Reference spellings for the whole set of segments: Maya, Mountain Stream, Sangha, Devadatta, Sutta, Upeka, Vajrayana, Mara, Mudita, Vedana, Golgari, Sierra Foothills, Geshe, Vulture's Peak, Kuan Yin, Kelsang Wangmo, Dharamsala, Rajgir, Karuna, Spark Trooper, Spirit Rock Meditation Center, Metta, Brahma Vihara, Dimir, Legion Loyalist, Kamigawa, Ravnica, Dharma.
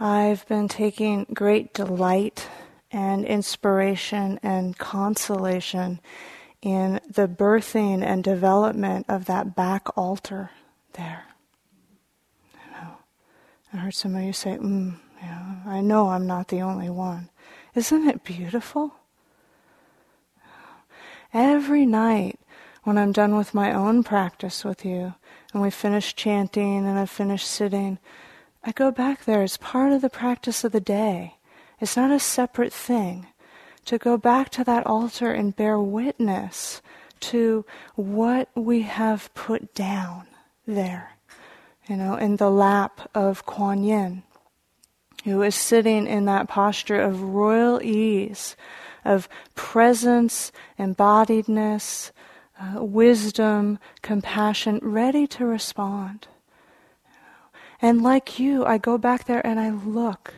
I've been taking great delight and inspiration and consolation in the birthing and development of that back altar there. You know, I heard some of you say, you know, I know I'm not the only one. Isn't it beautiful? Every night when I'm done with my own practice with you, and we finish chanting and I finish sitting, I go back there. It's part of the practice of the day. It's not a separate thing. To go back to that altar and bear witness to what we have put down there, you know, in the lap of Kuan Yin, who is sitting in that posture of royal ease, of presence, embodiedness, wisdom, compassion, ready to respond. And like you, I go back there and I look.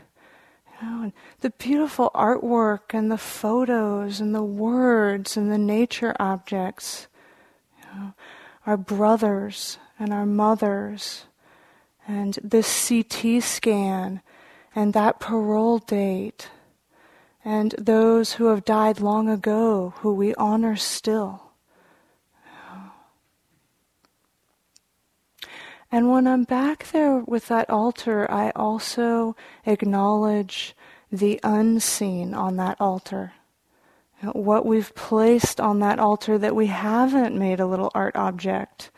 You know, and the beautiful artwork and the photos and the words and the nature objects, you know, our brothers and our mothers and this CT scan and that parole date and those who have died long ago who we honor still. And when I'm back there with that altar, I also acknowledge the unseen on that altar. You know, what we've placed on that altar that we haven't made a little art object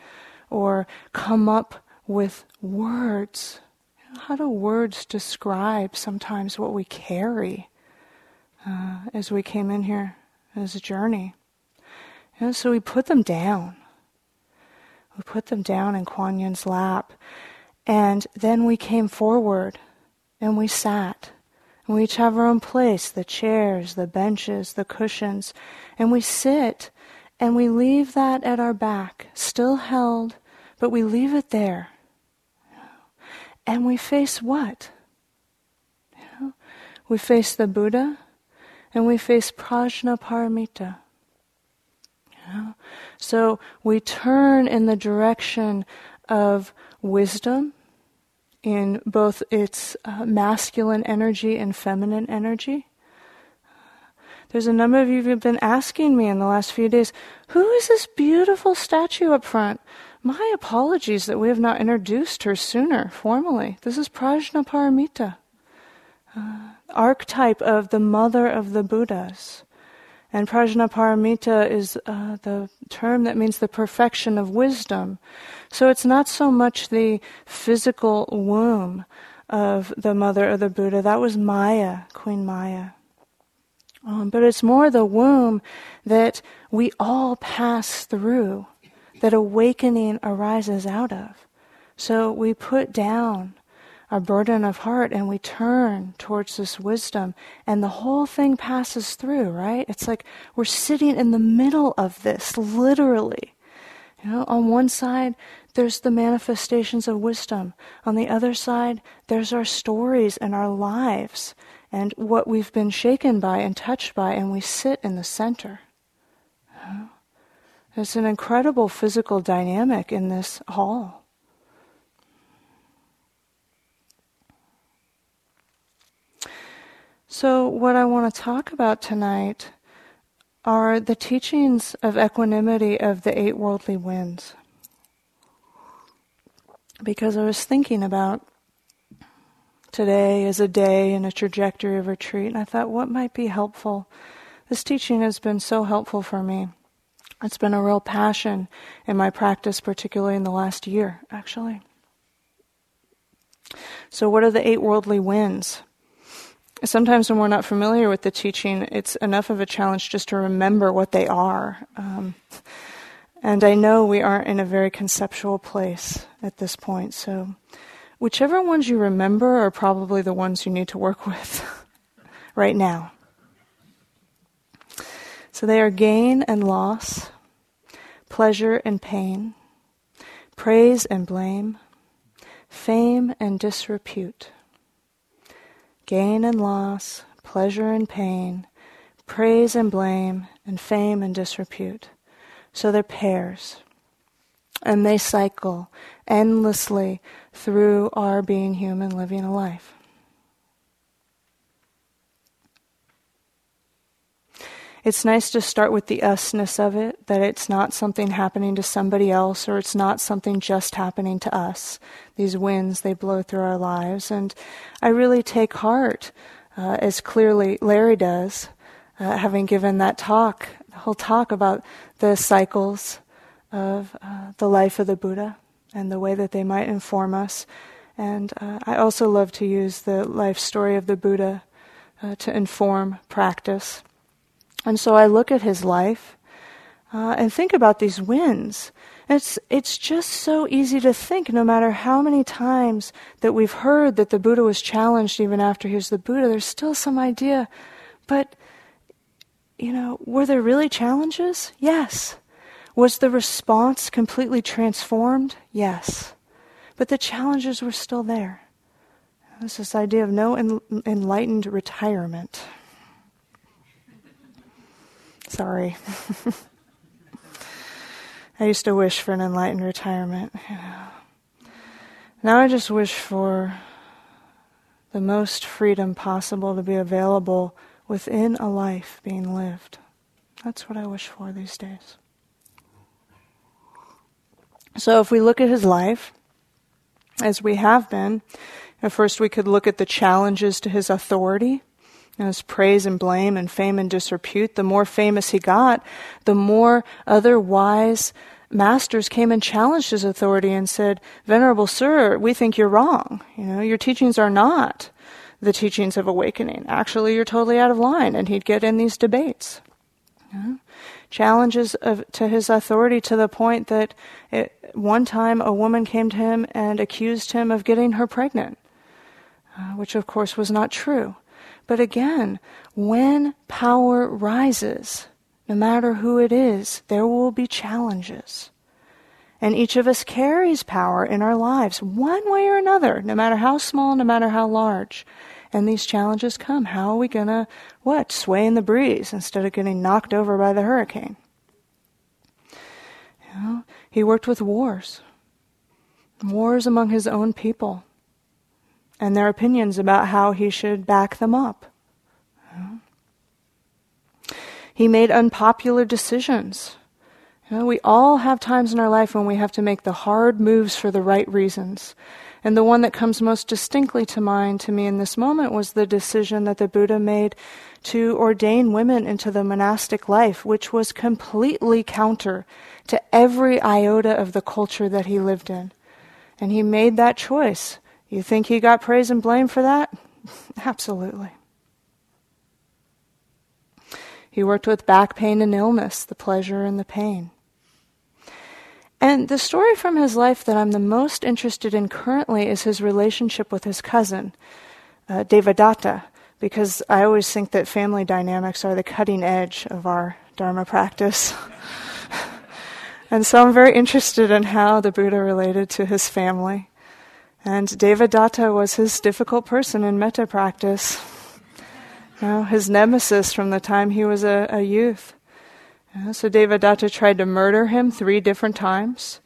or come up with words. You know, how do words describe sometimes what we carry as we came in here as a journey? You know, so we put them down. We put them down in Kuan Yin's lap. And then we came forward and we sat. And we each have our own place, the chairs, the benches, the cushions. And we sit and we leave that at our back, still held, but we leave it there. And we face what? You know, we face the Buddha and we face Prajnaparamita. So we turn in the direction of wisdom in both its masculine energy and feminine energy. There's a number of you who have been asking me in the last few days, who is this beautiful statue up front? My apologies that we have not introduced her sooner formally. This is Prajnaparamita, archetype of the mother of the Buddhas. And Prajnaparamita is the term that means the perfection of wisdom. So it's not so much the physical womb of the mother of the Buddha. That was Maya, Queen Maya. But it's more the womb that we all pass through, that awakening arises out of. So we put down our burden of heart, and we turn towards this wisdom, and the whole thing passes through, right? It's like we're sitting in the middle of this, literally. You know, on one side, there's the manifestations of wisdom. On the other side, there's our stories and our lives and what we've been shaken by and touched by, and we sit in the center. You know? There's an incredible physical dynamic in this hall. So what I want to talk about tonight are the teachings of equanimity of the eight worldly winds. Because I was thinking about today as a day and a trajectory of retreat, and I thought, what might be helpful? This teaching has been so helpful for me. It's been a real passion in my practice, particularly in the last year, actually. So what are the eight worldly winds? Sometimes when we're not familiar with the teaching, it's enough of a challenge just to remember what they are. And I know we aren't in a very conceptual place at this point, so whichever ones you remember are probably the ones you need to work with right now. So they are gain and loss, pleasure and pain, praise and blame, fame and disrepute. Gain and loss, pleasure and pain, praise and blame, and fame and disrepute. So they're pairs. And they cycle endlessly through our being human, living a life. It's nice to start with the us-ness of it, that it's not something happening to somebody else, or it's not something just happening to us. These winds, they blow through our lives. And I really take heart, as clearly Larry does, having given that talk, the whole talk about the cycles of the life of the Buddha and the way that they might inform us. And I also love to use the life story of the Buddha to inform practice. And so I look at his life and think about these winds. It's just so easy to think, no matter how many times that we've heard that the Buddha was challenged even after he was the Buddha, there's still some idea. But, you know, were there really challenges? Yes. Was the response completely transformed? Yes. But the challenges were still there. There's this idea of no enlightened retirement. Sorry. I used to wish for an enlightened retirement. You know. Now I just wish for the most freedom possible to be available within a life being lived. That's what I wish for these days. So if we look at his life, as we have been, first we could look at the challenges to his authority, and his praise and blame and fame and disrepute. The more famous he got, the more other wise masters came and challenged his authority and said, "Venerable Sir, we think you're wrong. You know, your teachings are not the teachings of awakening. Actually, you're totally out of line." And he'd get in these debates. You know? Challenges to his authority to the point that one time a woman came to him and accused him of getting her pregnant, which of course was not true. But again, when power rises, no matter who it is, there will be challenges. And each of us carries power in our lives, one way or another, no matter how small, no matter how large. And these challenges come. How are we going to, sway in the breeze instead of getting knocked over by the hurricane? You know, he worked with wars among his own people, and their opinions about how he should back them up. He made unpopular decisions. You know, we all have times in our life when we have to make the hard moves for the right reasons. And the one that comes most distinctly to mind to me in this moment was the decision that the Buddha made to ordain women into the monastic life, which was completely counter to every iota of the culture that he lived in. And he made that choice. You think he got praise and blame for that? Absolutely. He worked with back pain and illness, the pleasure and the pain. And the story from his life that I'm the most interested in currently is his relationship with his cousin, Devadatta, because I always think that family dynamics are the cutting edge of our Dharma practice. And so I'm very interested in how the Buddha related to his family. And Devadatta was his difficult person in Metta practice. You know, his nemesis from the time he was a youth. You know, so Devadatta tried to murder him 3 different times.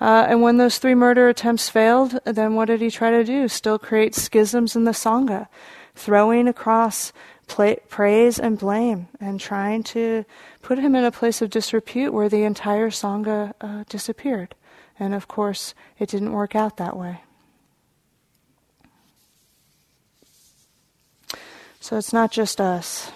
And when those 3 murder attempts failed, then what did he try to do? Still create schisms in the Sangha, throwing across praise and blame and trying to put him in a place of disrepute where the entire Sangha disappeared. And of course, it didn't work out that way. So it's not just us.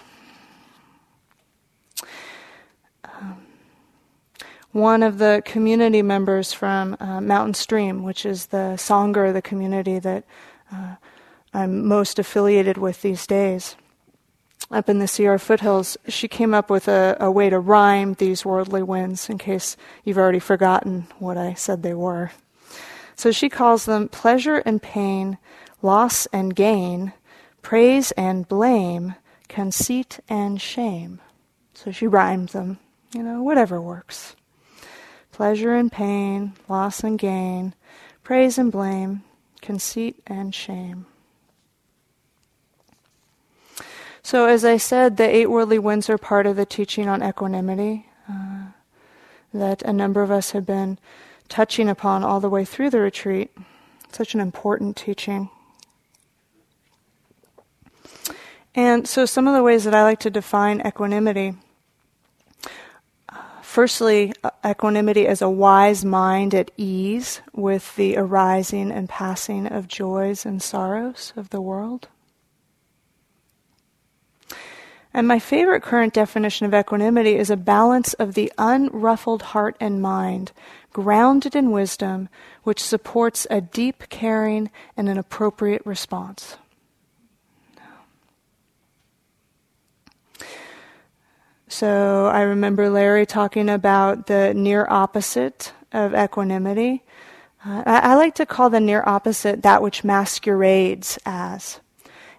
One of the community members from Mountain Stream, which is the Sangha, the community that I'm most affiliated with these days, up in the Sierra Foothills, she came up with a way to rhyme these worldly winds, in case you've already forgotten what I said they were. So she calls them pleasure and pain, loss and gain, praise and blame, conceit and shame. So she rhymed them, you know, whatever works. Pleasure and pain, loss and gain, praise and blame, conceit and shame. So as I said, the 8 worldly winds are part of the teaching on equanimity that a number of us have been touching upon all the way through the retreat. Such an important teaching. And so some of the ways that I like to define equanimity Firstly, equanimity as a wise mind at ease with the arising and passing of joys and sorrows of the world. And my favorite current definition of equanimity is a balance of the unruffled heart and mind, grounded in wisdom, which supports a deep caring and an appropriate response. So I remember Larry talking about the near opposite of equanimity. I like to call the near opposite that which masquerades as.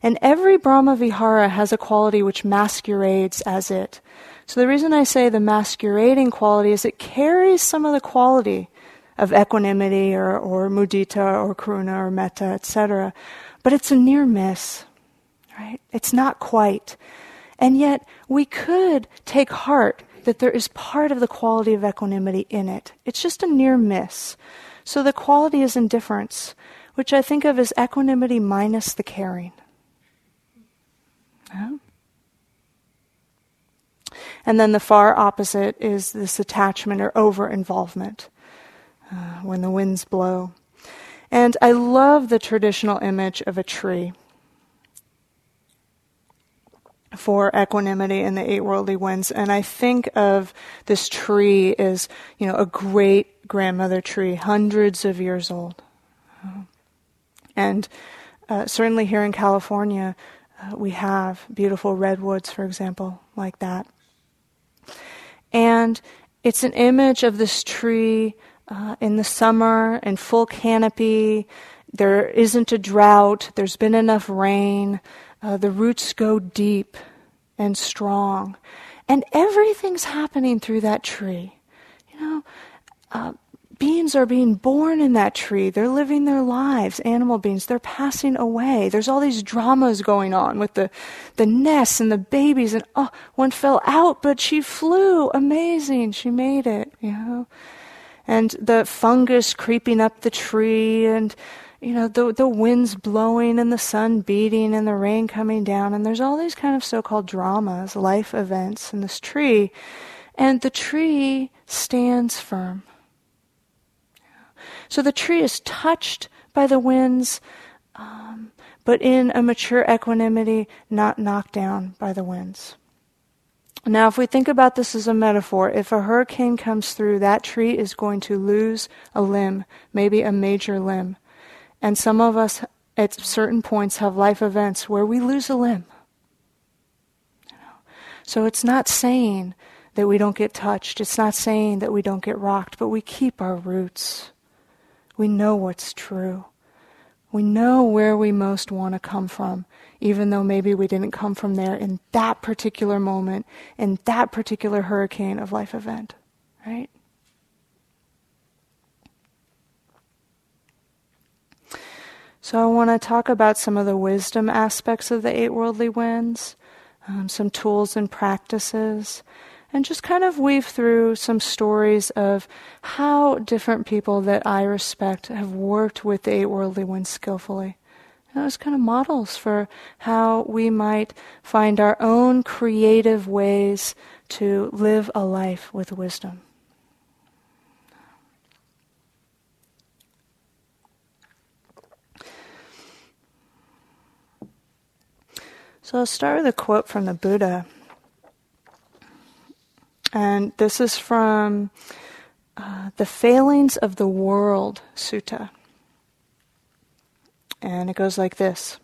And every Brahma Vihara has a quality which masquerades as it. So the reason I say the masquerading quality is it carries some of the quality of equanimity or mudita or karuna or metta, etc. But it's a near miss, right? It's not quite. And yet, we could take heart that there is part of the quality of equanimity in it. It's just a near miss. So the quality is indifference, which I think of as equanimity minus the caring. Yeah. And then the far opposite is this attachment or over-involvement when the winds blow. And I love the traditional image of a tree for equanimity and the eight worldly winds. And I think of this tree as, you know, a great grandmother tree, hundreds of years old. And certainly here in California, we have beautiful redwoods, for example, like that. And it's an image of this tree in the summer, in full canopy. There isn't a drought. There's been enough rain. The roots go deep and strong. And everything's happening through that tree. You know, beings are being born in that tree. They're living their lives, animal beings. They're passing away. There's all these dramas going on with the nests and the babies. And oh, one fell out, but she flew. Amazing. She made it, you know. And the fungus creeping up the tree and, you know, the winds blowing and the sun beating and the rain coming down. And there's all these kind of so-called dramas, life events in this tree. And the tree stands firm. So the tree is touched by the winds, but in a mature equanimity, not knocked down by the winds. Now, if we think about this as a metaphor, if a hurricane comes through, that tree is going to lose a limb, maybe a major limb. And some of us at certain points have life events where we lose a limb. You know? So it's not saying that we don't get touched. It's not saying that we don't get rocked, but we keep our roots. We know what's true. We know where we most want to come from, even though maybe we didn't come from there in that particular moment, in that particular hurricane of life event, right? So I want to talk about some of the wisdom aspects of the eight worldly winds, some tools and practices, and just kind of weave through some stories of how different people that I respect have worked with the eight worldly winds skillfully. And those kind of models for how we might find our own creative ways to live a life with wisdom. So I'll start with a quote from the Buddha. And this is from the Failings of the World Sutta. And it goes like this.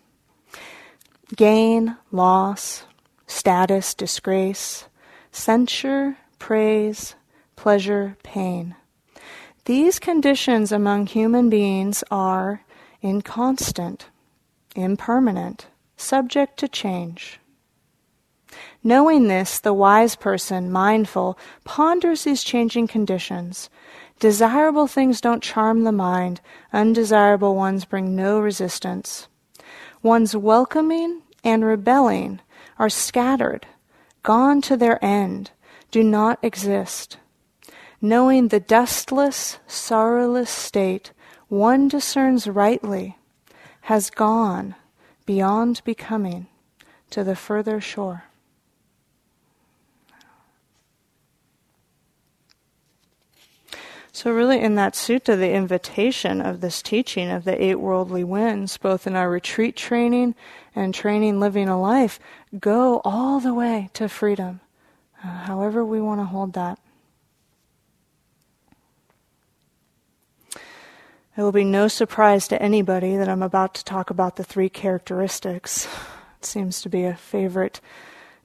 Gain, loss, status, disgrace, censure, praise, pleasure, pain. These conditions among human beings are inconstant, impermanent, subject to change. Knowing this, the wise person, mindful, ponders these changing conditions. Desirable things don't charm the mind. Undesirable ones bring no resistance. One's welcoming and rebelling are scattered, gone to their end, do not exist. Knowing the dustless, sorrowless state, one discerns rightly, has gone beyond becoming, to the further shore. So really in that sutta, the invitation of this teaching of the 8 worldly winds, both in our retreat training and training living a life, go all the way to freedom, however we want to hold that. It will be no surprise to anybody that I'm about to talk about the 3 characteristics. It seems to be a favorite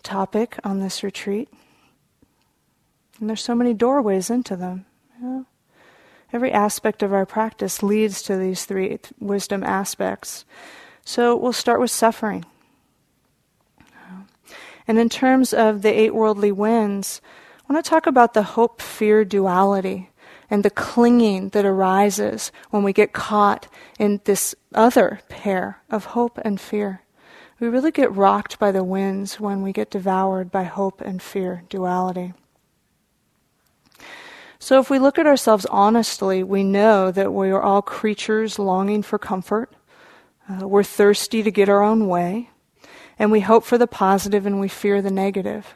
topic on this retreat. And there's so many doorways into them. You know? Every aspect of our practice leads to these 3 wisdom aspects. So we'll start with suffering. And in terms of the 8 worldly winds, I want to talk about the hope-fear duality and the clinging that arises when we get caught in this other pair of hope and fear. We really get rocked by the winds when we get devoured by hope and fear duality. So if we look at ourselves honestly, we know that we are all creatures longing for comfort. We're thirsty to get our own way. And we hope for the positive and we fear the negative.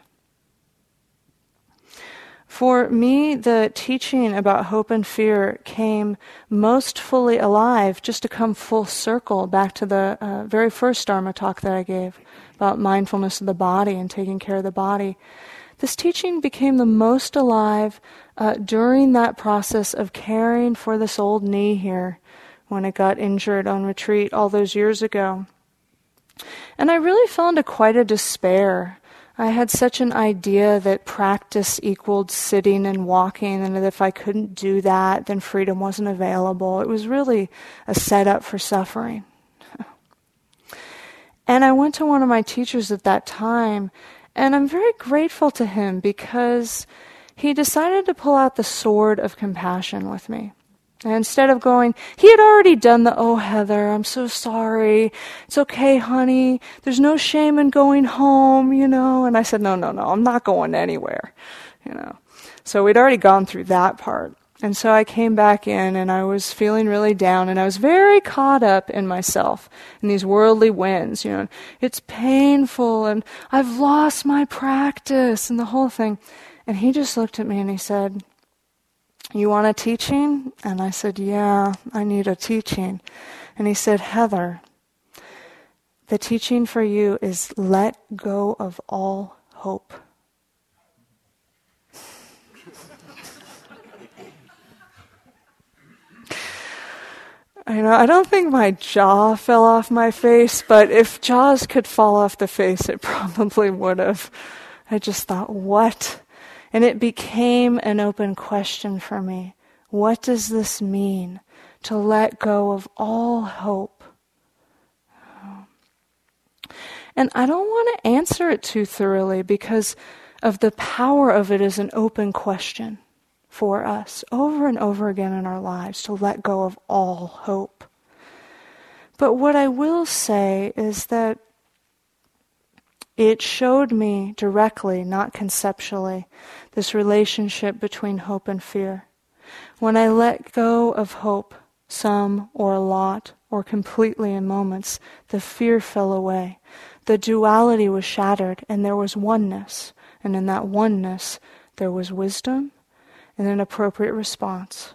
For me, the teaching about hope and fear came most fully alive, just to come full circle back to the very first Dharma talk that I gave about mindfulness of the body and taking care of the body. This teaching became the most alive during that process of caring for this old knee here when it got injured on retreat all those years ago. And I really fell into quite a despair. I had such an idea that practice equaled sitting and walking, and that if I couldn't do that, then freedom wasn't available. It was really a setup for suffering. And I went to one of my teachers at that time, and I'm very grateful to him because he decided to pull out the sword of compassion with me. And instead of going, he had already done the, oh, Heather, I'm so sorry. It's okay, honey. There's no shame in going home, you know. And I said, no, I'm not going anywhere, you know. So we'd already gone through that part. And so I came back in and I was feeling really down and I was very caught up in myself and these worldly winds, you know. It's painful and I've lost my practice and the whole thing. And he just looked at me and he said, you want a teaching? And I said, yeah, I need a teaching. And he said, Heather, the teaching for you is let go of all hope. You know, I don't think my jaw fell off my face, but if jaws could fall off the face, it probably would have. I just thought, what? And it became an open question for me. What does this mean to let go of all hope? And I don't want to answer it too thoroughly because of the power of it as an open question for us over and over again in our lives to let go of all hope. But what I will say is that it showed me directly, not conceptually, this relationship between hope and fear. When I let go of hope, some or a lot, or completely in moments, the fear fell away. The duality was shattered, and there was oneness. And in that oneness, there was wisdom and an appropriate response.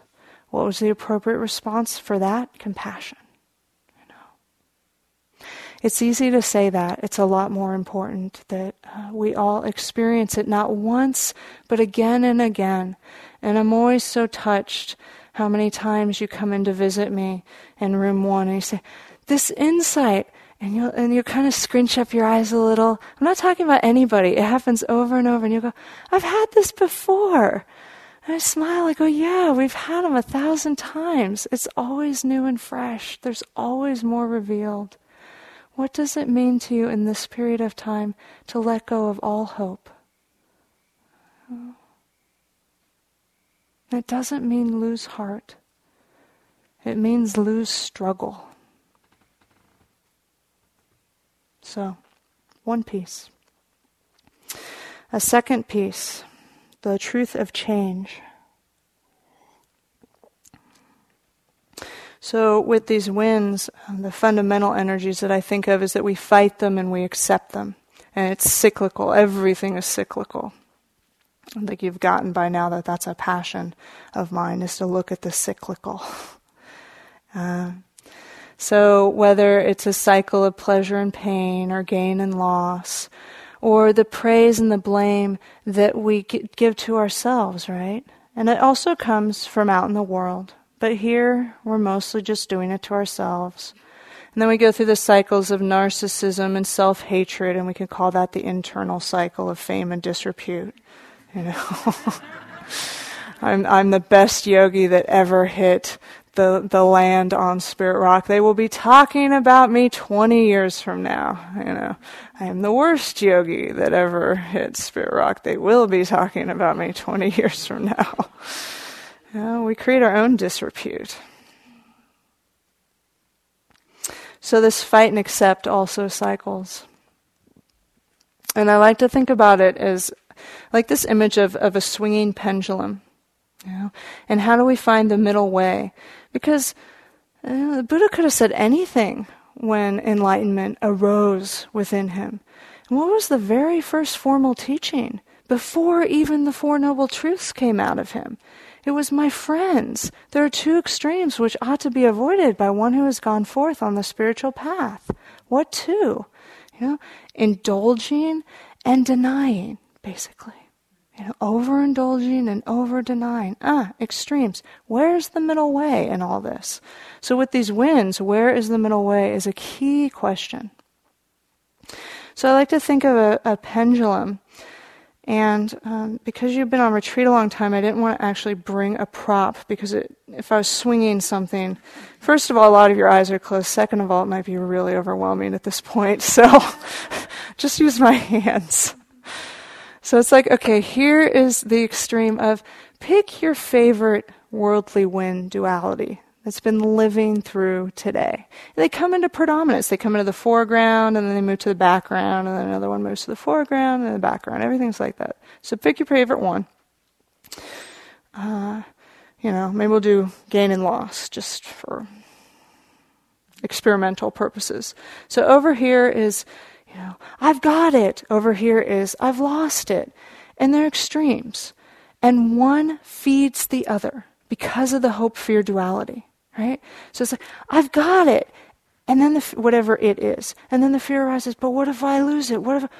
What was the appropriate response for that? Compassion. It's easy to say that. It's a lot more important that we all experience it, not once, but again and again. And I'm always so touched how many times you come in to visit me in room 1 and you say, this insight, and you kind of scrunch up your eyes a little. I'm not talking about anybody. It happens over and over, and you go, I've had this before. And I smile, I go, yeah, we've had them 1,000 times. It's always new and fresh. There's always more revealed. What does it mean to you in this period of time to let go of all hope? That doesn't mean lose heart. It means lose struggle. So, one piece. A second piece, the truth of change. So with these winds, the fundamental energies that I think of is that we fight them and we accept them. And it's cyclical. Everything is cyclical. I think you've gotten by now that that's a passion of mine, is to look at the cyclical. So whether it's a cycle of pleasure and pain, or gain and loss, or the praise and the blame that we give to ourselves, right? And it also comes from out in the world. But here, we're mostly just doing it to ourselves. And then we go through the cycles of narcissism and self-hatred, and we can call that the internal cycle of fame and disrepute. You know, I'm the best yogi that ever hit the land on Spirit Rock. They will be talking about me 20 years from now. You know, I am the worst yogi that ever hit Spirit Rock. They will be talking about me 20 years from now. You know, we create our own disrepute. So this fight and accept also cycles. And I like to think about it as like this image of a swinging pendulum, you know? And how do we find the middle way? Because the Buddha could have said anything when enlightenment arose within him. And what was the very first formal teaching before even the Four Noble Truths came out of him? It was, my friends, there are two extremes which ought to be avoided by one who has gone forth on the spiritual path. What two? You know, indulging and denying. Basically, you know, overindulging and overdenying. Extremes. Where's the middle way in all this? So with these winds, where is the middle way is a key question. So I like to think of a pendulum. And because you've been on retreat a long time, I didn't want to actually bring a prop, because if I was swinging something, first of all, a lot of your eyes are closed. Second of all, it might be really overwhelming at this point. So just use my hands. So it's like, okay, here is the extreme of pick your favorite worldly wind duality that's been living through today. They come into predominance. They come into the foreground, and then they move to the background, and then another one moves to the foreground and the background. Everything's like that. So pick your favorite one. You know, maybe we'll do gain and loss just for experimental purposes. So over here is, you know, I've got it. Over here is, I've lost it. And they're extremes. And one feeds the other because of the hope-fear duality, right? So it's like, I've got it. And then whatever it is. And then the fear arises, but what if I lose it? What if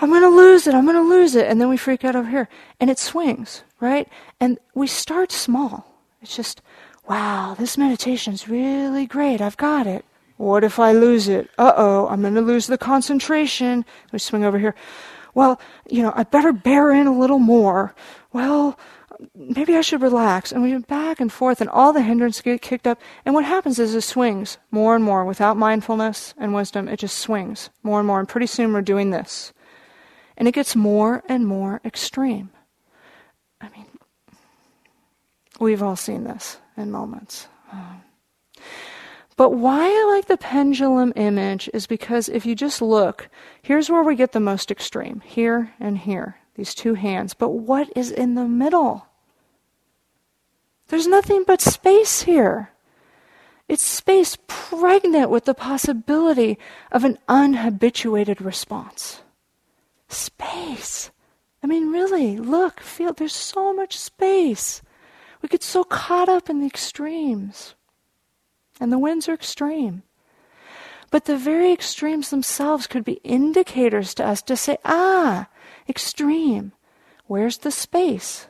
I'm going to lose it? I'm going to lose it. And then we freak out over here. And it swings, right? And we start small. It's just, wow, this meditation's really great. I've got it. What if I lose it? Uh-oh, I'm going to lose the concentration. We swing over here. Well, you know, I better bear in a little more. Well, maybe I should relax. And we go back and forth, and all the hindrances get kicked up. And what happens is it swings more and more. Without mindfulness and wisdom, it just swings more and more. And pretty soon we're doing this. And it gets more and more extreme. I mean, we've all seen this in moments. But why I like the pendulum image is because if you just look, here's where we get the most extreme. Here and here, these two hands. But what is in the middle? There's nothing but space here. It's space pregnant with the possibility of an unhabituated response. Space. I mean, really, look, feel, there's so much space. We get so caught up in the extremes. And the winds are extreme. But the very extremes themselves could be indicators to us to say, extreme. Where's the space?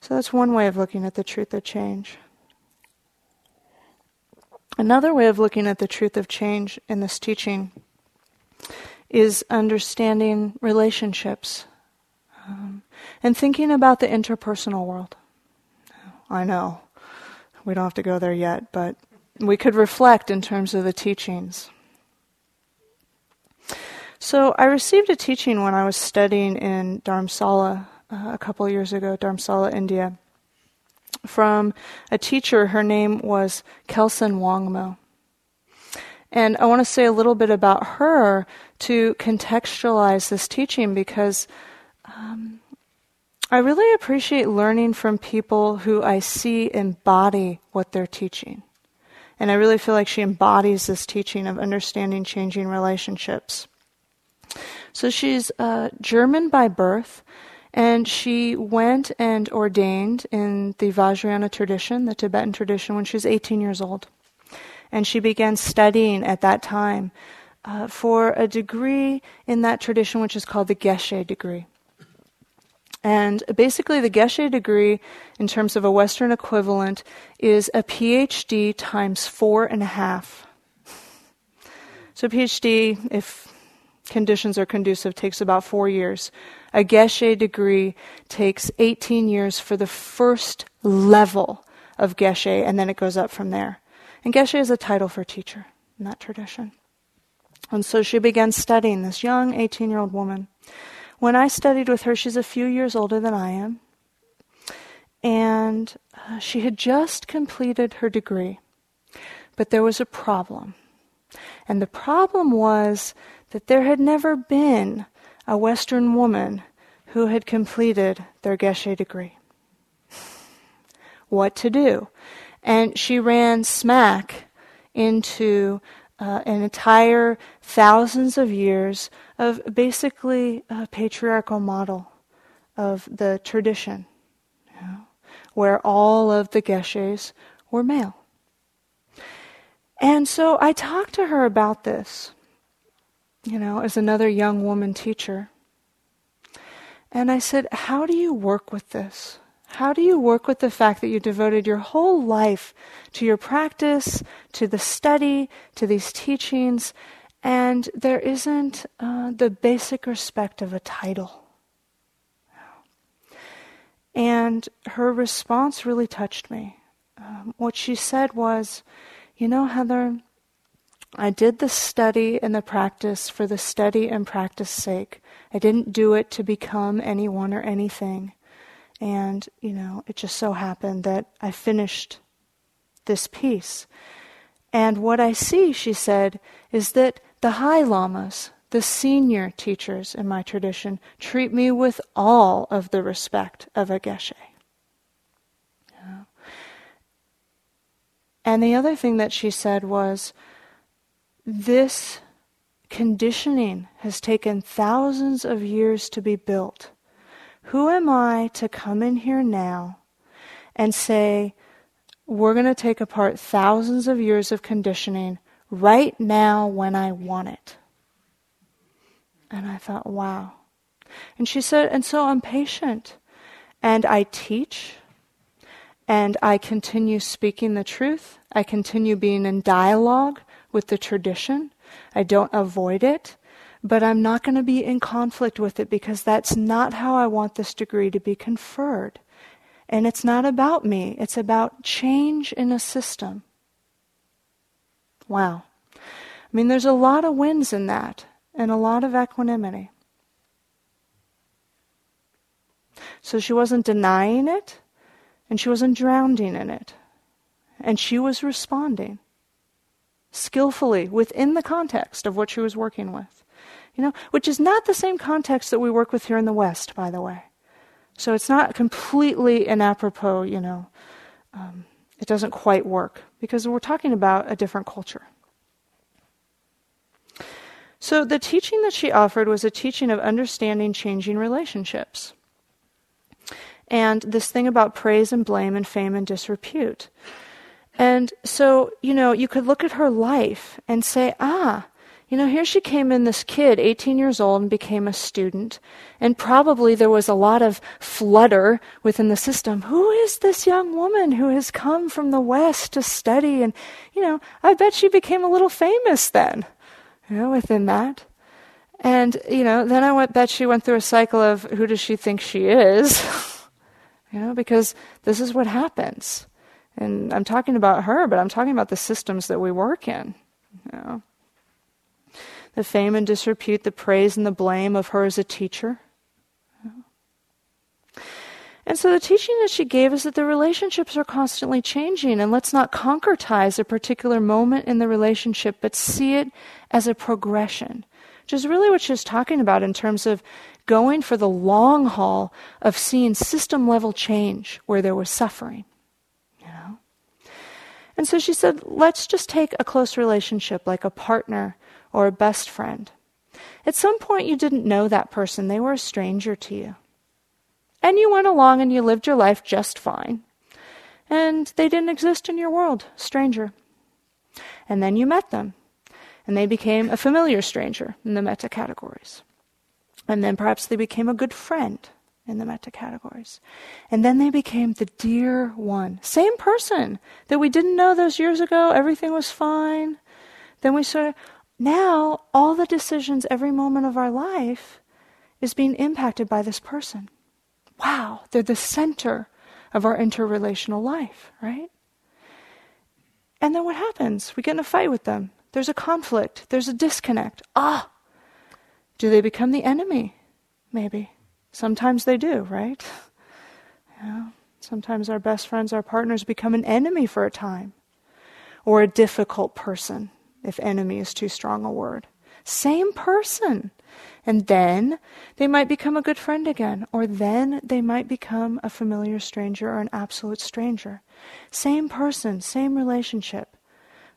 So that's one way of looking at the truth of change. Another way of looking at the truth of change in this teaching is understanding relationships. And thinking about the interpersonal world. I know, we don't have to go there yet, but we could reflect in terms of the teachings. So I received a teaching when I was studying in Dharamsala a couple years ago, Dharamsala, India, from a teacher. Her name was Kelsang Wangmo. And I want to say a little bit about her to contextualize this teaching, because I really appreciate learning from people who I see embody what they're teaching. And I really feel like she embodies this teaching of understanding changing relationships. So she's German by birth, and she went and ordained in the Vajrayana tradition, the Tibetan tradition, when she was 18 years old. And she began studying at that time for a degree in that tradition which is called the Geshe degree. And basically the Geshe degree, in terms of a Western equivalent, is a PhD times 4.5. So a PhD, if conditions are conducive, takes about 4 years. A Geshe degree takes 18 years for the first level of Geshe, and then it goes up from there. And Geshe is a title for teacher in that tradition. And so she began studying, this young 18-year-old woman. When I studied with her, she's a few years older than I am, and she had just completed her degree. But there was a problem. And the problem was that there had never been a Western woman who had completed their Geshe degree. What to do? And she ran smack into an entire thousands of years of basically a patriarchal model of the tradition, you know, where all of the Geshes were male. And so I talked to her about this, you know, as another young woman teacher. And I said, how do you work with this? How do you work with the fact that you devoted your whole life to your practice, to the study, to these teachings, and there isn't the basic respect of a title? And her response really touched me. What she said was, you know, Heather, I did the study and the practice for the study and practice sake. I didn't do it to become anyone or anything. And, you know, it just so happened that I finished this piece. And what I see, she said, is that the high lamas, the senior teachers in my tradition, treat me with all of the respect of a Geshe. Yeah. And the other thing that she said was, this conditioning has taken thousands of years to be built. Who am I to come in here now and say, we're going to take apart thousands of years of conditioning right now when I want it? And I thought, wow. And she said, and so I'm patient. And I teach. And I continue speaking the truth. I continue being in dialogue with the tradition. I don't avoid it. But I'm not going to be in conflict with it because that's not how I want this degree to be conferred. And it's not about me. It's about change in a system. Wow. I mean, there's a lot of wins in that and a lot of equanimity. So she wasn't denying it, and she wasn't drowning in it. And she was responding skillfully within the context of what she was working with. You know, which is not the same context that we work with here in the West, by the way. So it's not completely inapropos, you know. It doesn't quite work because we're talking about a different culture. So the teaching that she offered was a teaching of understanding changing relationships. And this thing about praise and blame and fame and disrepute. And so, you know, you could look at her life and say, you know, here she came in, this kid, 18 years old, and became a student. And probably there was a lot of flutter within the system. Who is this young woman who has come from the West to study? And, you know, I bet she became a little famous then, you know, within that. And, you know, then bet she went through a cycle of who does she think she is? You know, because this is what happens. And I'm talking about her, but I'm talking about the systems that we work in, you know. The fame and disrepute, the praise and the blame of her as a teacher. And so the teaching that she gave is that the relationships are constantly changing, and let's not concretize a particular moment in the relationship, but see it as a progression, which is really what she's talking about in terms of going for the long haul of seeing system-level change where there was suffering. And so she said, let's just take a close relationship like a partner or a best friend. At some point you didn't know that person. They were a stranger to you. And you went along and you lived your life just fine. And they didn't exist in your world, stranger. And then you met them. And they became a familiar stranger in the metta categories. And then perhaps they became a good friend in the metta categories. And then they became the dear one. Same person that we didn't know those years ago. Everything was fine. Then we sort of, now all the decisions, every moment of our life is being impacted by this person. Wow, they're the center of our interrelational life, right? And then what happens? We get in a fight with them. There's a conflict. There's a disconnect. Ah! Do they become the enemy? Maybe. Sometimes they do, right? Yeah. Sometimes our best friends, our partners become an enemy for a time. Or a difficult person, if enemy is too strong a word. Same person. And then they might become a good friend again. Or then they might become a familiar stranger or an absolute stranger. Same person, same relationship.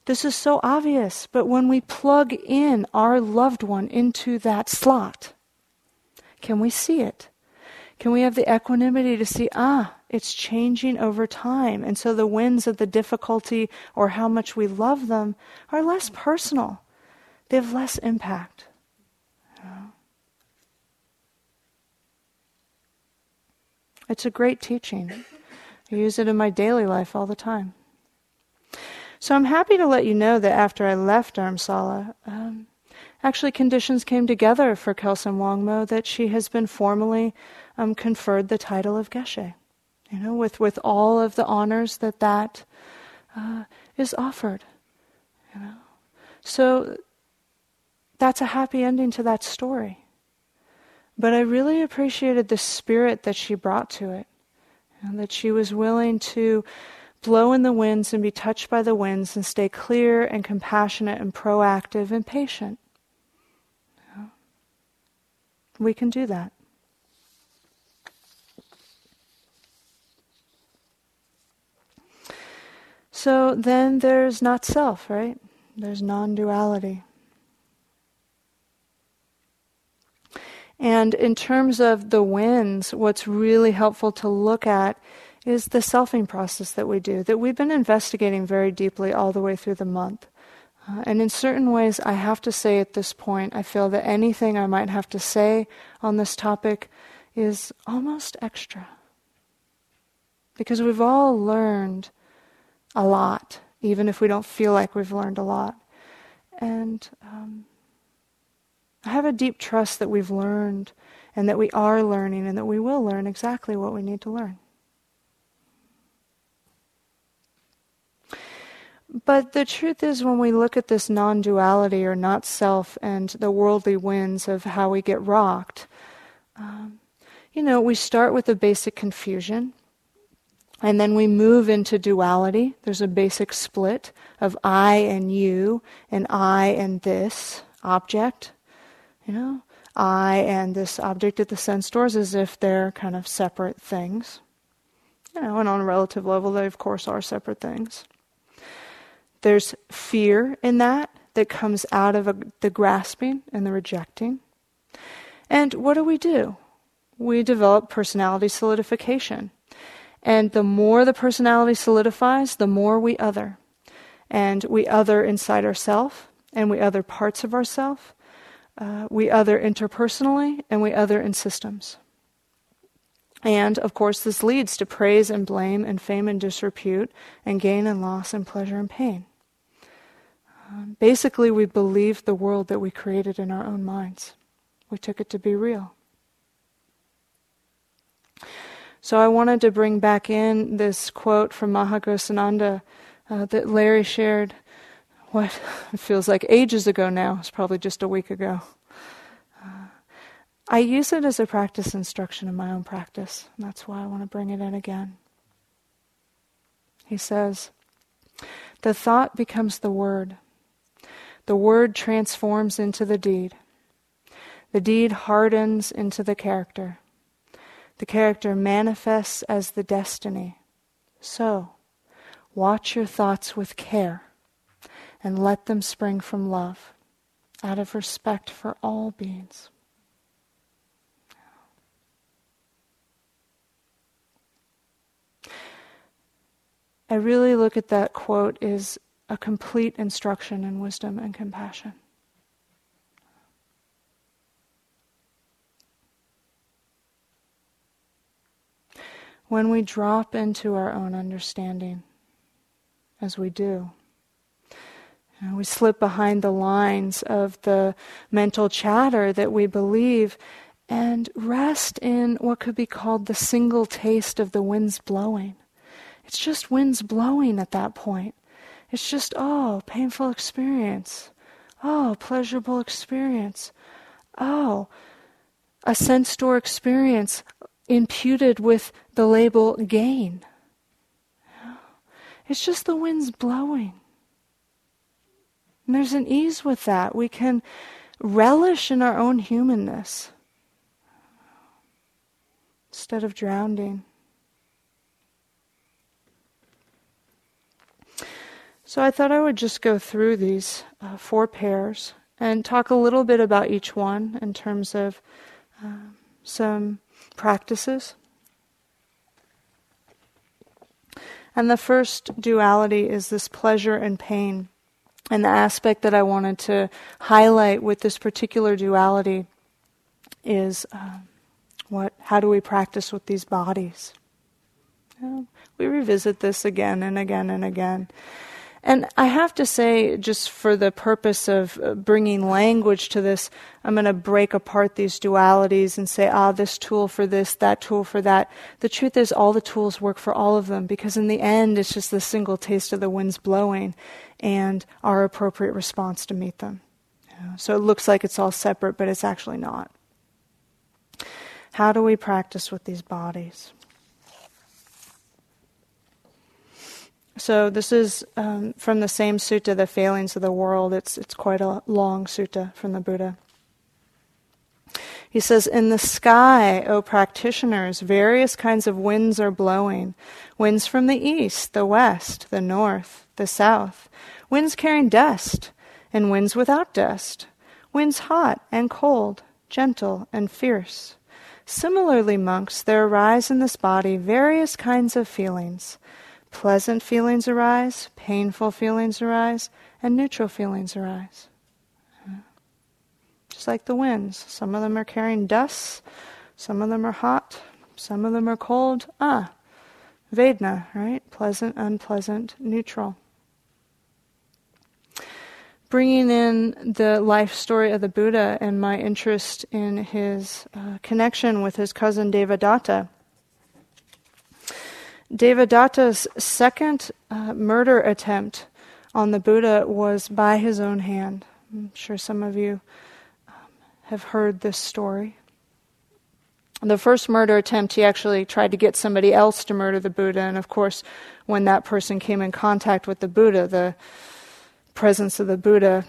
This is so obvious, but when we plug in our loved one into that slot, can we see it? Can we have the equanimity to see, it's changing over time, and so the winds of the difficulty or how much we love them are less personal. They have less impact. It's a great teaching. I use it in my daily life all the time. So I'm happy to let you know that after I left Dharamsala, actually conditions came together for Kelsang Wangmo that she has been formally conferred the title of Geshe, with all of the honors that is offered. So that's a happy ending to that story. But I really appreciated the spirit that she brought to it, and that she was willing to blow in the winds and be touched by the winds and stay clear and compassionate and proactive and patient. We can do that. So then there's not self, right? There's non-duality. And in terms of the winds, what's really helpful to look at is the selfing process that we do, that we've been investigating very deeply all the way through the month. And in certain ways, I have to say at this point, I feel that anything I might have to say on this topic is almost extra. Because we've all learned a lot, even if we don't feel like we've learned a lot. And I have a deep trust that we've learned, and that we are learning, and that we will learn exactly what we need to learn. But the truth is, when we look at this non-duality or not-self and the worldly winds of how we get rocked, we start with a basic confusion, and then we move into duality. There's a basic split of I and you, and I and this object. I and this object at the sense doors, as if they're kind of separate things. And on a relative level, they of course are separate things. There's fear in that comes out of the grasping and the rejecting. And what do? We develop personality solidification. And the more the personality solidifies, the more we other. And we other inside ourselves, and we other parts of ourselves. We other interpersonally, and we other in systems. And, of course, this leads to praise and blame and fame and disrepute and gain and loss and pleasure and pain. Basically, we believed the world that we created in our own minds. We took it to be real. So I wanted to bring back in this quote from Mahagosananda that Larry shared, it feels like ages ago now. It's probably just a week ago. I use it as a practice instruction in my own practice, and that's why I want to bring it in again. He says, "The thought becomes the word. The word transforms into the deed. The deed hardens into the character. The character manifests as the destiny. So, Watch your thoughts with care and let them spring from love, out of respect for all beings. I really look at that quote as a complete instruction in wisdom and compassion. When we drop into our own understanding, as we do, we slip behind the lines of the mental chatter that we believe and rest in what could be called the single taste of the winds blowing. It's just winds blowing at that point. It's just, oh, painful experience. Oh, pleasurable experience. Oh, a sense door experience imputed with the label gain. It's just the winds blowing. And there's an ease with that. We can relish in our own humanness instead of drowning. So I thought I would just go through these 4 pairs and talk a little bit about each one in terms of some practices. And the first duality is this pleasure and pain. And the aspect that I wanted to highlight with this particular duality is how do we practice with these bodies? We revisit this again and again and again. And I have to say, just for the purpose of bringing language to this, I'm going to break apart these dualities and say, this tool for this, that tool for that. The truth is, all the tools work for all of them, because in the end, it's just the single taste of the winds blowing and our appropriate response to meet them. So it looks like it's all separate, but it's actually not. How do we practice with these bodies? So this is from the same sutta, The Failings of the World. It's quite a long sutta from the Buddha. He says, "In the sky, O practitioners, various kinds of winds are blowing. Winds from the east, the west, the north, the south. Winds carrying dust, and winds without dust. Winds hot and cold, gentle and fierce. Similarly, monks, there arise in this body various kinds of feelings. Pleasant feelings arise, painful feelings arise, and neutral feelings arise." Just like the winds. Some of them are carrying dust, some of them are hot, some of them are cold. Vedana, right? Pleasant, unpleasant, neutral. Bringing in the life story of the Buddha and my interest in his connection with his cousin Devadatta. Devadatta's second murder attempt on the Buddha was by his own hand. I'm sure some of you have heard this story. The first murder attempt, he actually tried to get somebody else to murder the Buddha, and of course, when that person came in contact with the Buddha, the presence of the Buddha,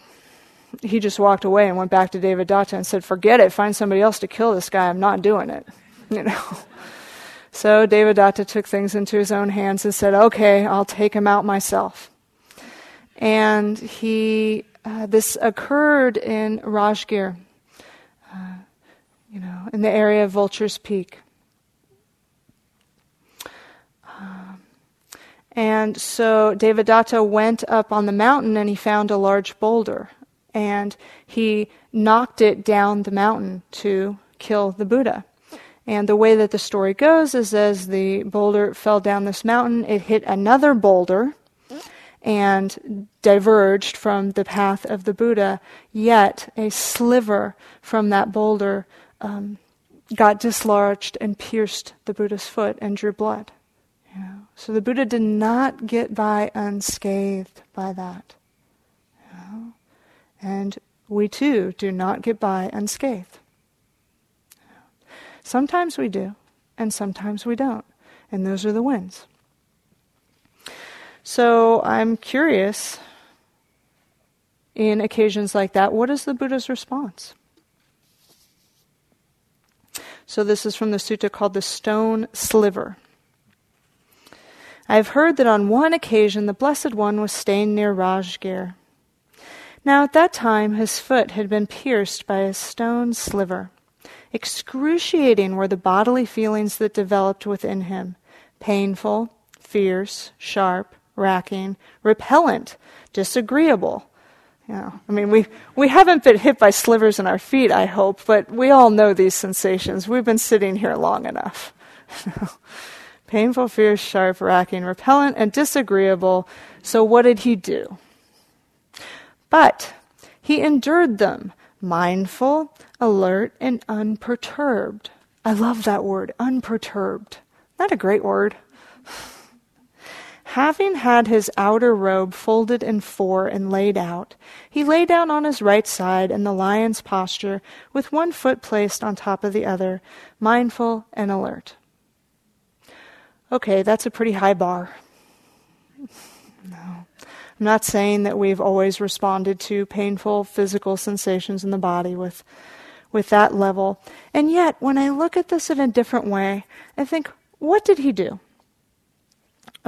he just walked away and went back to Devadatta and said, "Forget it, find somebody else to kill this guy, I'm not doing it." So Devadatta took things into his own hands and said, "Okay, I'll take him out myself." And he, this occurred in Rajgir, in the area of Vulture's Peak. And so Devadatta went up on the mountain and he found a large boulder. And he knocked it down the mountain to kill the Buddha. And the way that the story goes is, as the boulder fell down this mountain, it hit another boulder and diverged from the path of the Buddha, yet a sliver from that boulder got dislodged and pierced the Buddha's foot and drew blood. So the Buddha did not get by unscathed by that. And we too do not get by unscathed. Sometimes we do, and sometimes we don't. And those are the winds. So I'm curious, in occasions like that, what is the Buddha's response? So this is from the sutta called the Stone Sliver. I have heard that on one occasion the Blessed One was staying near Rajgir. Now at that time his foot had been pierced by a stone sliver. Excruciating were the bodily feelings that developed within him, painful, fierce, sharp, racking, repellent, disagreeable. You know, I mean, we haven't been hit by slivers in our feet, I hope, but we all know these sensations. We've been sitting here long enough. Painful, fierce, sharp, racking, repellent, and disagreeable. So what did he do? But he endured them, mindful, alert, and unperturbed. I love that word, unperturbed. Not a great word. Having had his outer robe folded in four and laid out, he lay down on his right side in the lion's posture with one foot placed on top of the other, mindful and alert. Okay, that's a pretty high bar. No. I'm not saying that we've always responded to painful physical sensations in the body with that level. And yet, when I look at this in a different way, I think, what did he do?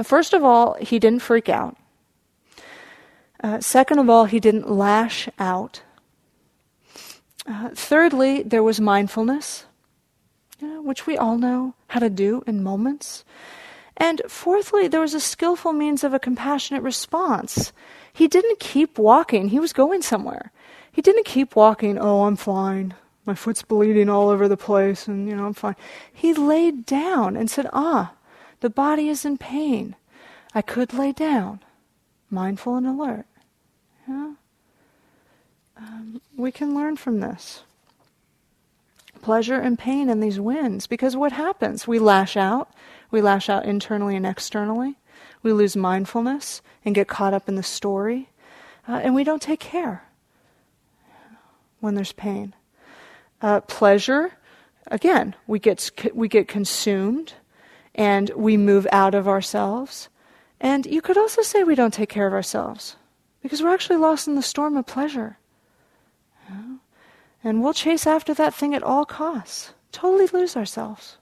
First of all, he didn't freak out. Second of all, he didn't lash out. Thirdly, there was mindfulness, which we all know how to do in moments. And fourthly, there was a skillful means of a compassionate response. He didn't keep walking. He was going somewhere. He didn't keep walking, oh, I'm fine. My foot's bleeding all over the place and, I'm fine. He laid down and said, the body is in pain. I could lay down, mindful and alert. Yeah. We can learn from this. Pleasure and pain in these winds, because what happens? We lash out. We lash out internally and externally. We lose mindfulness and get caught up in the story. And we don't take care when there's pain. Pleasure, again, we get consumed and we move out of ourselves. And you could also say we don't take care of ourselves because we're actually lost in the storm of pleasure. And we'll chase after that thing at all costs. Totally lose ourselves.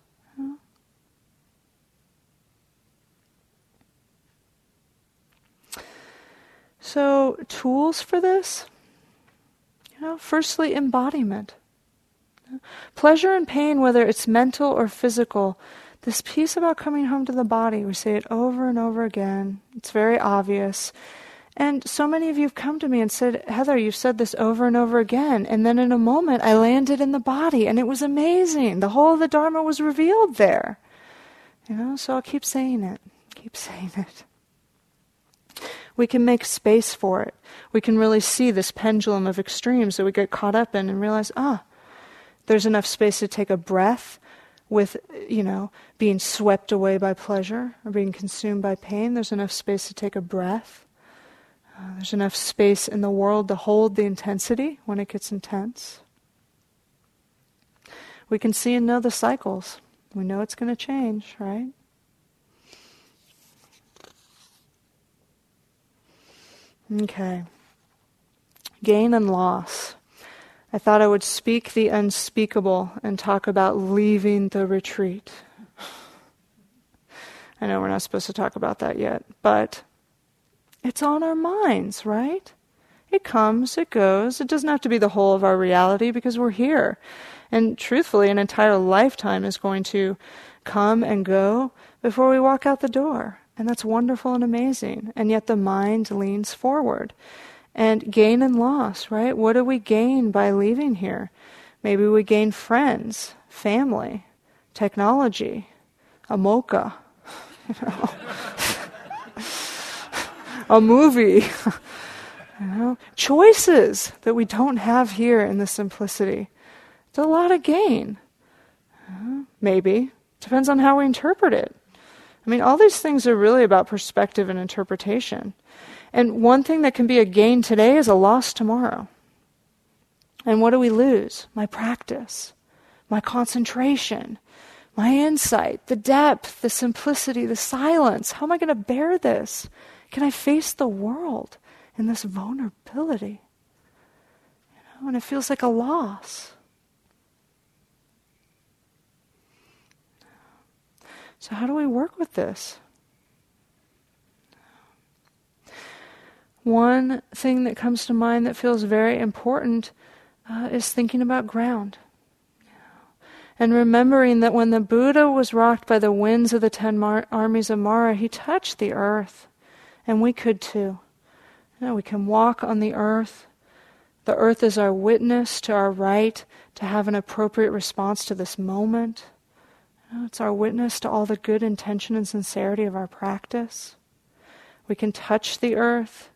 So tools for this, firstly, embodiment. Pleasure and pain, whether it's mental or physical, this piece about coming home to the body, we say it over and over again. It's very obvious. And so many of you have come to me and said, Heather, you've said this over and over again. And then in a moment, I landed in the body and it was amazing. The whole of the Dharma was revealed there. So I'll keep saying it, We can make space for it. We can really see this pendulum of extremes that we get caught up in and realize, there's enough space to take a breath with, being swept away by pleasure or being consumed by pain. There's enough space to take a breath. There's enough space in the world to hold the intensity when it gets intense. We can see and know the cycles. We know it's going to change, right? Okay. Gain and loss. I thought I would speak the unspeakable and talk about leaving the retreat. I know we're not supposed to talk about that yet, but it's on our minds, right? It comes, it goes. It doesn't have to be the whole of our reality because we're here. And truthfully, an entire lifetime is going to come and go before we walk out the door. And that's wonderful and amazing. And yet the mind leans forward. And gain and loss, right? What do we gain by leaving here? Maybe we gain friends, family, technology, a mocha, a movie, choices that we don't have here in the simplicity. It's a lot of gain. Maybe. Depends on how we interpret it. I mean, all these things are really about perspective and interpretation. And one thing that can be a gain today is a loss tomorrow. And what do we lose? My practice, my concentration, my insight, the depth, the simplicity, the silence. How am I going to bear this? Can I face the world in this vulnerability? And it feels like a loss. So how do we work with this? One thing that comes to mind that feels very important is thinking about ground. And remembering that when the Buddha was rocked by the winds of the 10 armies of Mara, he touched the earth. And we could too. You know, we can walk on the earth. The earth is our witness to our right to have an appropriate response to this moment. You know, it's our witness to all the good intention and sincerity of our practice. We can touch the earth.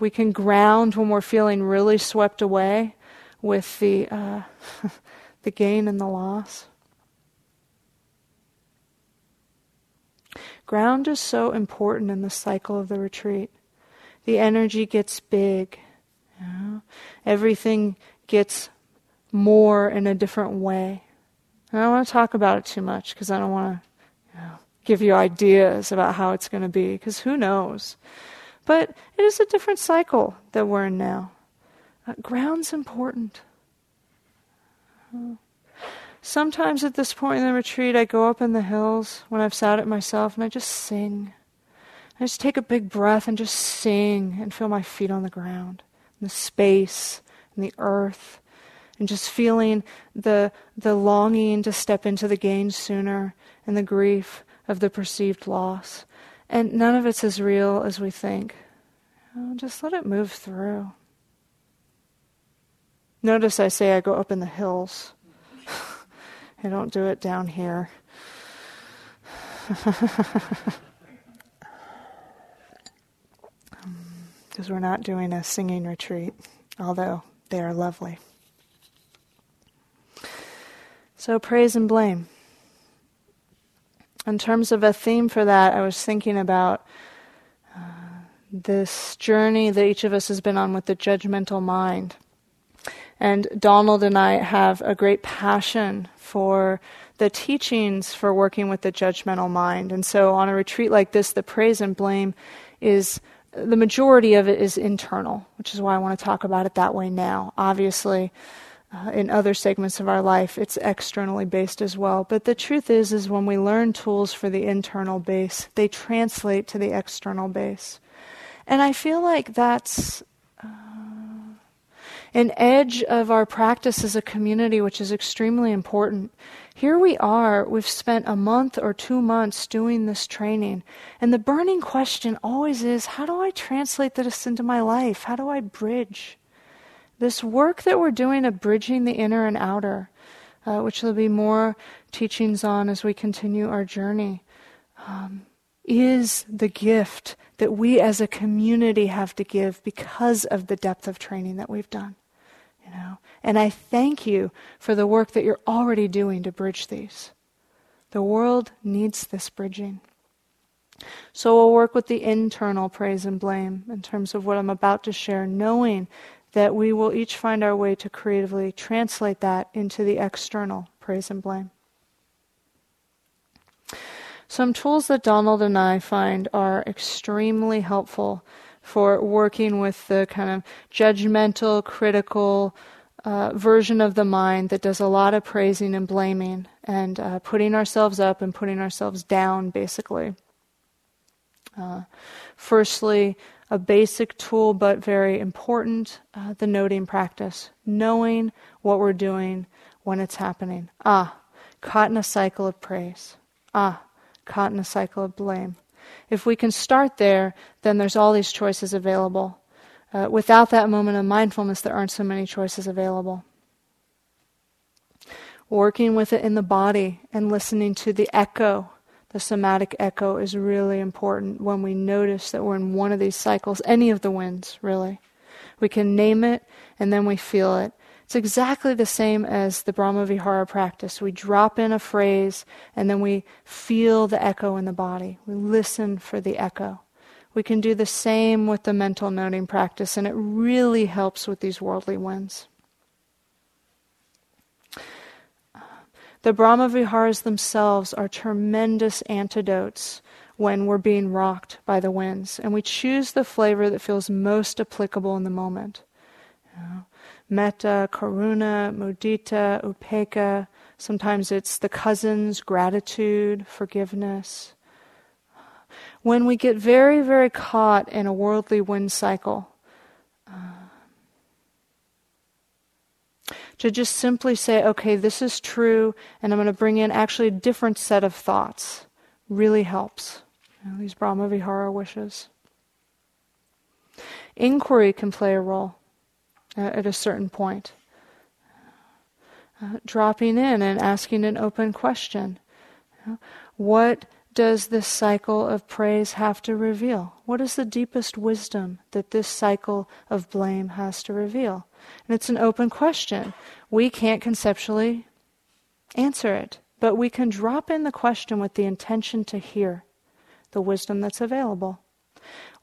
We can ground when we're feeling really swept away with the... the gain and the loss. Ground is so important in the cycle of the retreat. The energy gets big. You know? Everything gets more in a different way. And I don't want to talk about it too much because I don't want to give you ideas about how it's going to be because who knows. But it is a different cycle that we're in now. Ground's important. Sometimes at this point in the retreat, I go up in the hills when I've sat it myself and I just sing. I just take a big breath and just sing and feel my feet on the ground, and the space and the earth, and just feeling the longing to step into the gain sooner and the grief of the perceived loss. And none of it's as real as we think. Just let it move through. Notice I say I go up in the hills. I don't do it down here. Because we're not doing a singing retreat, although they are lovely. So praise and blame. In terms of a theme for that, I was thinking about this journey that each of us has been on with the judgmental mind. And Donald and I have a great passion for the teachings for working with the judgmental mind. And so on a retreat like this, the praise and blame is, the majority of it is internal, which is why I want to talk about it that way now. Obviously, in other segments of our life, it's externally based as well. But the truth is when we learn tools for the internal base, they translate to the external base. And I feel like that's... an edge of our practice as a community, which is extremely important. Here we are, we've spent a month or 2 months doing this training, and the burning question always is, how do I translate this into my life? How do I bridge? This work that we're doing of bridging the inner and outer, which there'll be more teachings on as we continue our journey, is the gift that we as a community have to give because of the depth of training that we've done. You know, and I thank you for the work that you're already doing to bridge these. The world needs this bridging. So we'll work with the internal praise and blame in terms of what I'm about to share, knowing that we will each find our way to creatively translate that into the external praise and blame. Some tools that Donald and I find are extremely helpful for working with the kind of judgmental, critical version of the mind that does a lot of praising and blaming and putting ourselves up and putting ourselves down, basically. Firstly, a basic tool but very important, the noting practice. Knowing what we're doing when it's happening. Ah, caught in a cycle of praise. Ah, caught in a cycle of blame. If we can start there, then there's all these choices available. Without that moment of mindfulness, there aren't so many choices available. Working with it in the body and listening to the echo, the somatic echo, is really important when we notice that we're in one of these cycles, any of the winds, really. We can name it, and then we feel it. It's exactly the same as the Brahma Vihara practice. We drop in a phrase and then we feel the echo in the body. We listen for the echo. We can do the same with the mental noting practice, and it really helps with these worldly winds. The Brahma Viharas themselves are tremendous antidotes when we're being rocked by the winds, and we choose the flavor that feels most applicable in the moment. You know? Metta, Karuna, Mudita, Upeka. Sometimes it's the cousins, gratitude, forgiveness. when we get very, very caught in a worldly wind cycle, to just simply say, okay, this is true, and I'm going to bring in actually a different set of thoughts really helps. You know, these Brahma Vihara wishes. Inquiry can play a role at a certain point. Dropping in and asking an open question. You know, what does this cycle of praise have to reveal? What is the deepest wisdom that this cycle of blame has to reveal? And it's an open question. We can't conceptually answer it, but we can drop in the question with the intention to hear the wisdom that's available.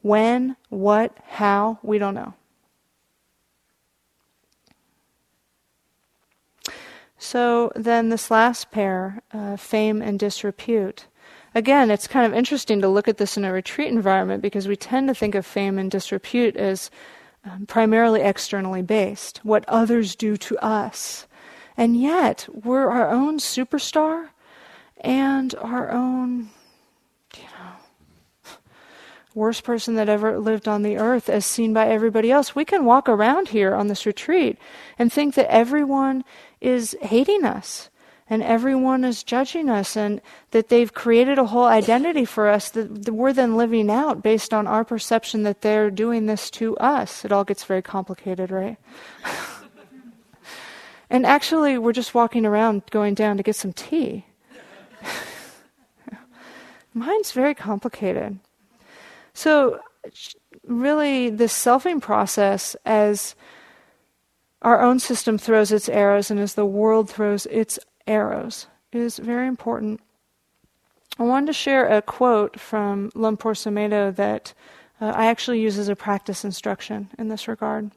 When, what, how, we don't know. So then this last pair, fame and disrepute. Again, it's kind of interesting to look at this in a retreat environment because we tend to think of fame and disrepute as primarily externally based, what others do to us. And yet, we're our own superstar and our own, worst person that ever lived on the earth as seen by everybody else. We can walk around here on this retreat and think that everyone is hating us and everyone is judging us and that they've created a whole identity for us that we're then living out based on our perception that they're doing this to us. It all gets very complicated, right? And actually, we're just walking around going down to get some tea. Mine's very complicated. So really, this selfing process, as our own system throws its arrows and as the world throws its arrows, is very important. I wanted to share a quote from Lumpur Sumedho that I actually use as a practice instruction in this regard.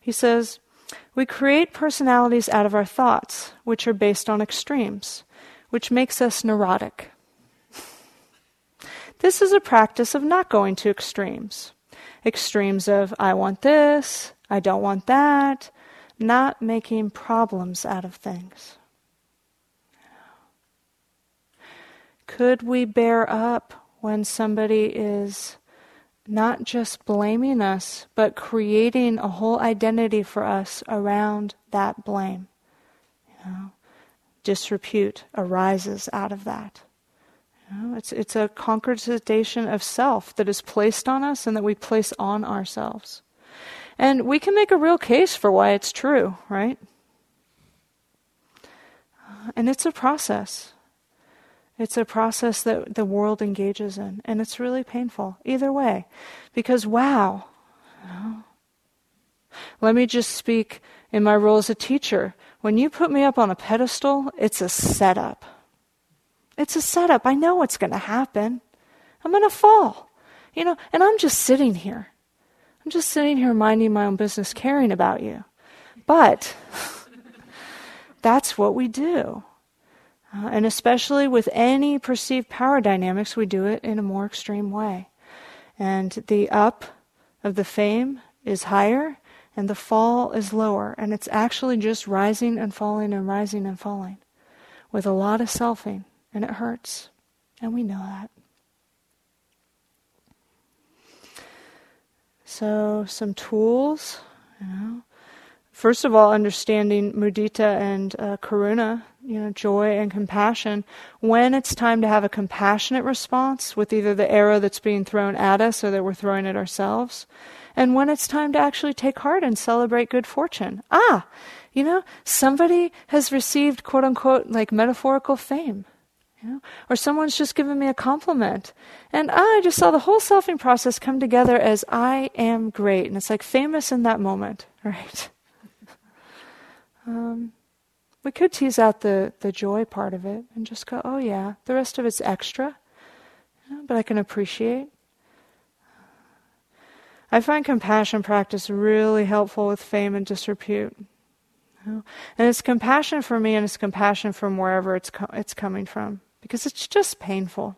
He says, "We create personalities out of our thoughts, which are based on extremes, which makes us neurotic. This is a practice of not going to extremes. Extremes of, I want this, I don't want that, not making problems out of things." Could we bear up when somebody is not just blaming us, but creating a whole identity for us around that blame? You know, disrepute arises out of that. It's a concretization of self that is placed on us and that we place on ourselves. And we can make a real case for why it's true, right? And it's a process. It's a process that the world engages in. And it's really painful either way. Because, wow, let me just speak in my role as a teacher. When you put me up on a pedestal, it's a setup. It's a setup. I know what's going to happen. I'm going to fall. You know, and I'm just sitting here. I'm just sitting here minding my own business, caring about you. But that's what we do. And especially with any perceived power dynamics, we do it in a more extreme way. And the up of the fame is higher, and the fall is lower. And it's actually just rising and falling and rising and falling with a lot of selfing. And it hurts, and we know that. So some tools, First of all, understanding mudita and karuna, joy and compassion. When it's time to have a compassionate response with either the arrow that's being thrown at us or that we're throwing at ourselves, and when it's time to actually take heart and celebrate good fortune. Somebody has received, quote unquote, like metaphorical fame. Or someone's just given me a compliment. And I just saw the whole selfing process come together as I am great. And it's like famous in that moment, right? We could tease out the joy part of it and just go, oh yeah, the rest of it's extra, but I can appreciate. I find compassion practice really helpful with fame and disrepute. And it's compassion for me and it's compassion from wherever it's coming from. Because it's just painful.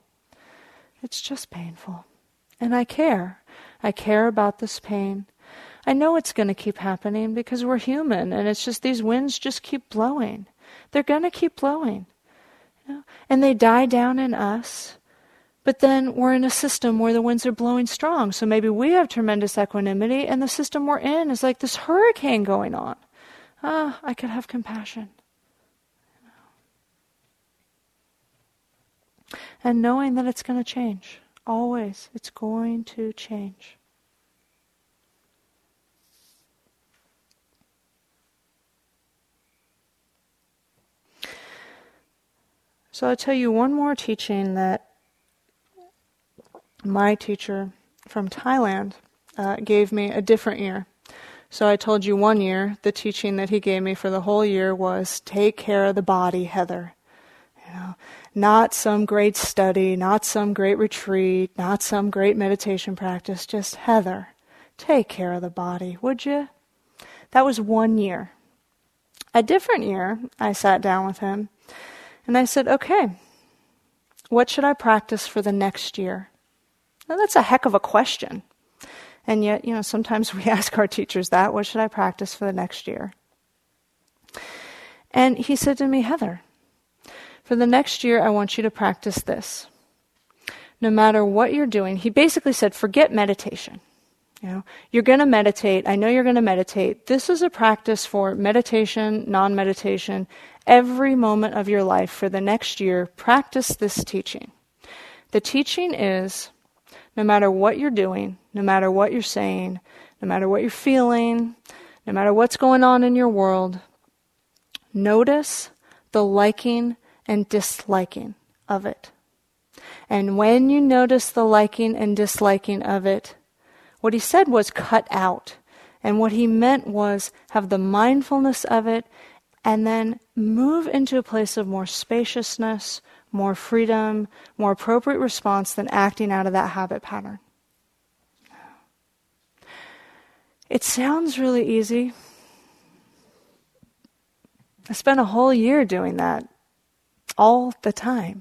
It's just painful. And I care. I care about this pain. I know it's going to keep happening because we're human and it's just these winds just keep blowing. They're going to keep blowing. And they die down in us, But then we're in a system where the winds are blowing strong. So maybe we have tremendous equanimity, and the system we're in is like this hurricane going on. Ah, I could have compassion. And knowing that it's going to change. Always. It's going to change. So I'll tell you one more teaching that my teacher from Thailand gave me a different year. So I told you one year, the teaching that he gave me for the whole year was, take care of the body, Heather. You know, not some great study, not some great retreat, not some great meditation practice, just Heather, take care of the body, would you? That was one year. A different year, I sat down with him, and I said, okay, what should I practice for the next year? Now, that's a heck of a question. And yet, you know, sometimes we ask our teachers that, what should I practice for the next year? And he said to me, Heather, for the next year, I want you to practice this. No matter what you're doing, he basically said, forget meditation. You know, you're going to meditate. I know you're going to meditate. This is a practice for meditation, non-meditation. Every moment of your life for the next year, practice this teaching. The teaching is, no matter what you're doing, no matter what you're saying, no matter what you're feeling, no matter what's going on in your world, notice the liking and disliking of it. And when you notice the liking and disliking of it, what he said was cut out. And what he meant was have the mindfulness of it and then move into a place of more spaciousness, more freedom, more appropriate response than acting out of that habit pattern. It sounds really easy. I spent a whole year doing that all the time.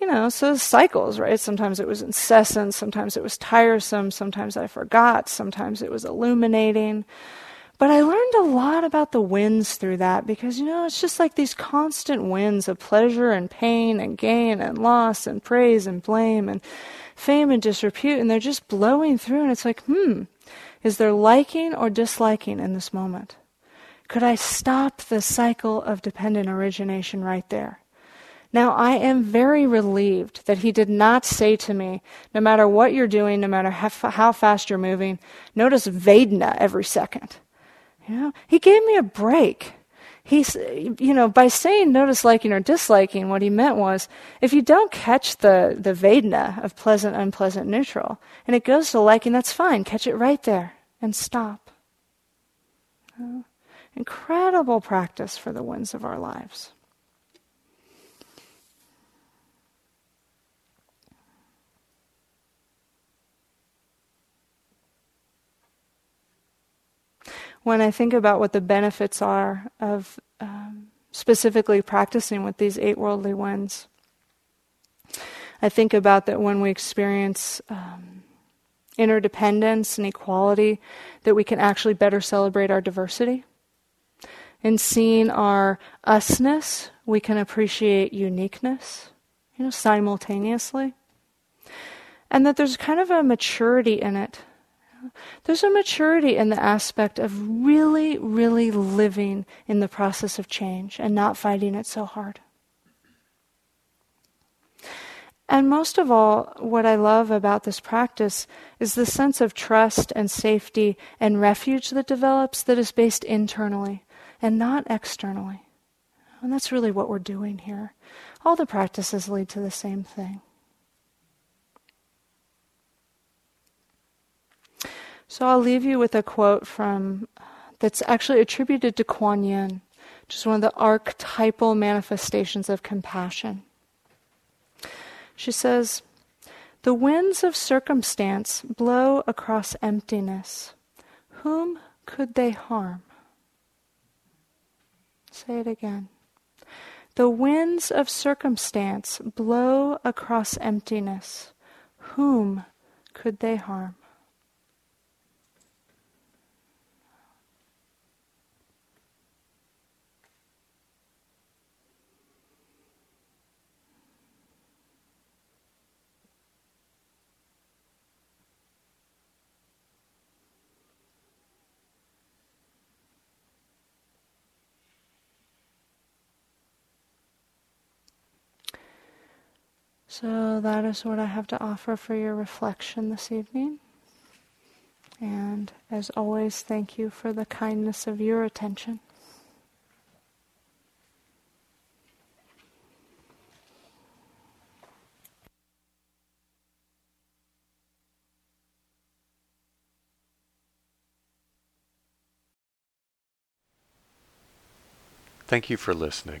You know, so cycles, right? Sometimes it was incessant, sometimes it was tiresome, sometimes I forgot, sometimes it was illuminating. But I learned a lot about the winds through that because, you know, it's just like these constant winds of pleasure and pain and gain and loss and praise and blame and fame and disrepute, and they're just blowing through, and it's like, is there liking or disliking in this moment? Could I stop the cycle of dependent origination right there? Now, I am very relieved that he did not say to me, no matter what you're doing, no matter how fast you're moving, notice Vedana every second. You know, he gave me a break. By saying notice liking or disliking, what he meant was, if you don't catch the Vedana of pleasant, unpleasant, neutral, and it goes to liking, that's fine. Catch it right there and stop. You know, incredible practice for the winds of our lives. When I think about what the benefits are of specifically practicing with these 8 worldly winds, I think about that when we experience interdependence and equality, that we can actually better celebrate our diversity. In seeing our usness, we can appreciate uniqueness, you know, simultaneously. And that there's kind of a maturity in it. There's a maturity in the aspect of really, really living in the process of change and not fighting it so hard. And most of all, what I love about this practice is the sense of trust and safety and refuge that develops that is based internally and not externally. And that's really what we're doing here. All the practices lead to the same thing. So I'll leave you with a quote that's actually attributed to Kuan Yin, which is one of the archetypal manifestations of compassion. She says, "The winds of circumstance blow across emptiness. Whom could they harm?" Say it again. "The winds of circumstance blow across emptiness. Whom could they harm?" So that is what I have to offer for your reflection this evening. And as always, thank you for the kindness of your attention. Thank you for listening.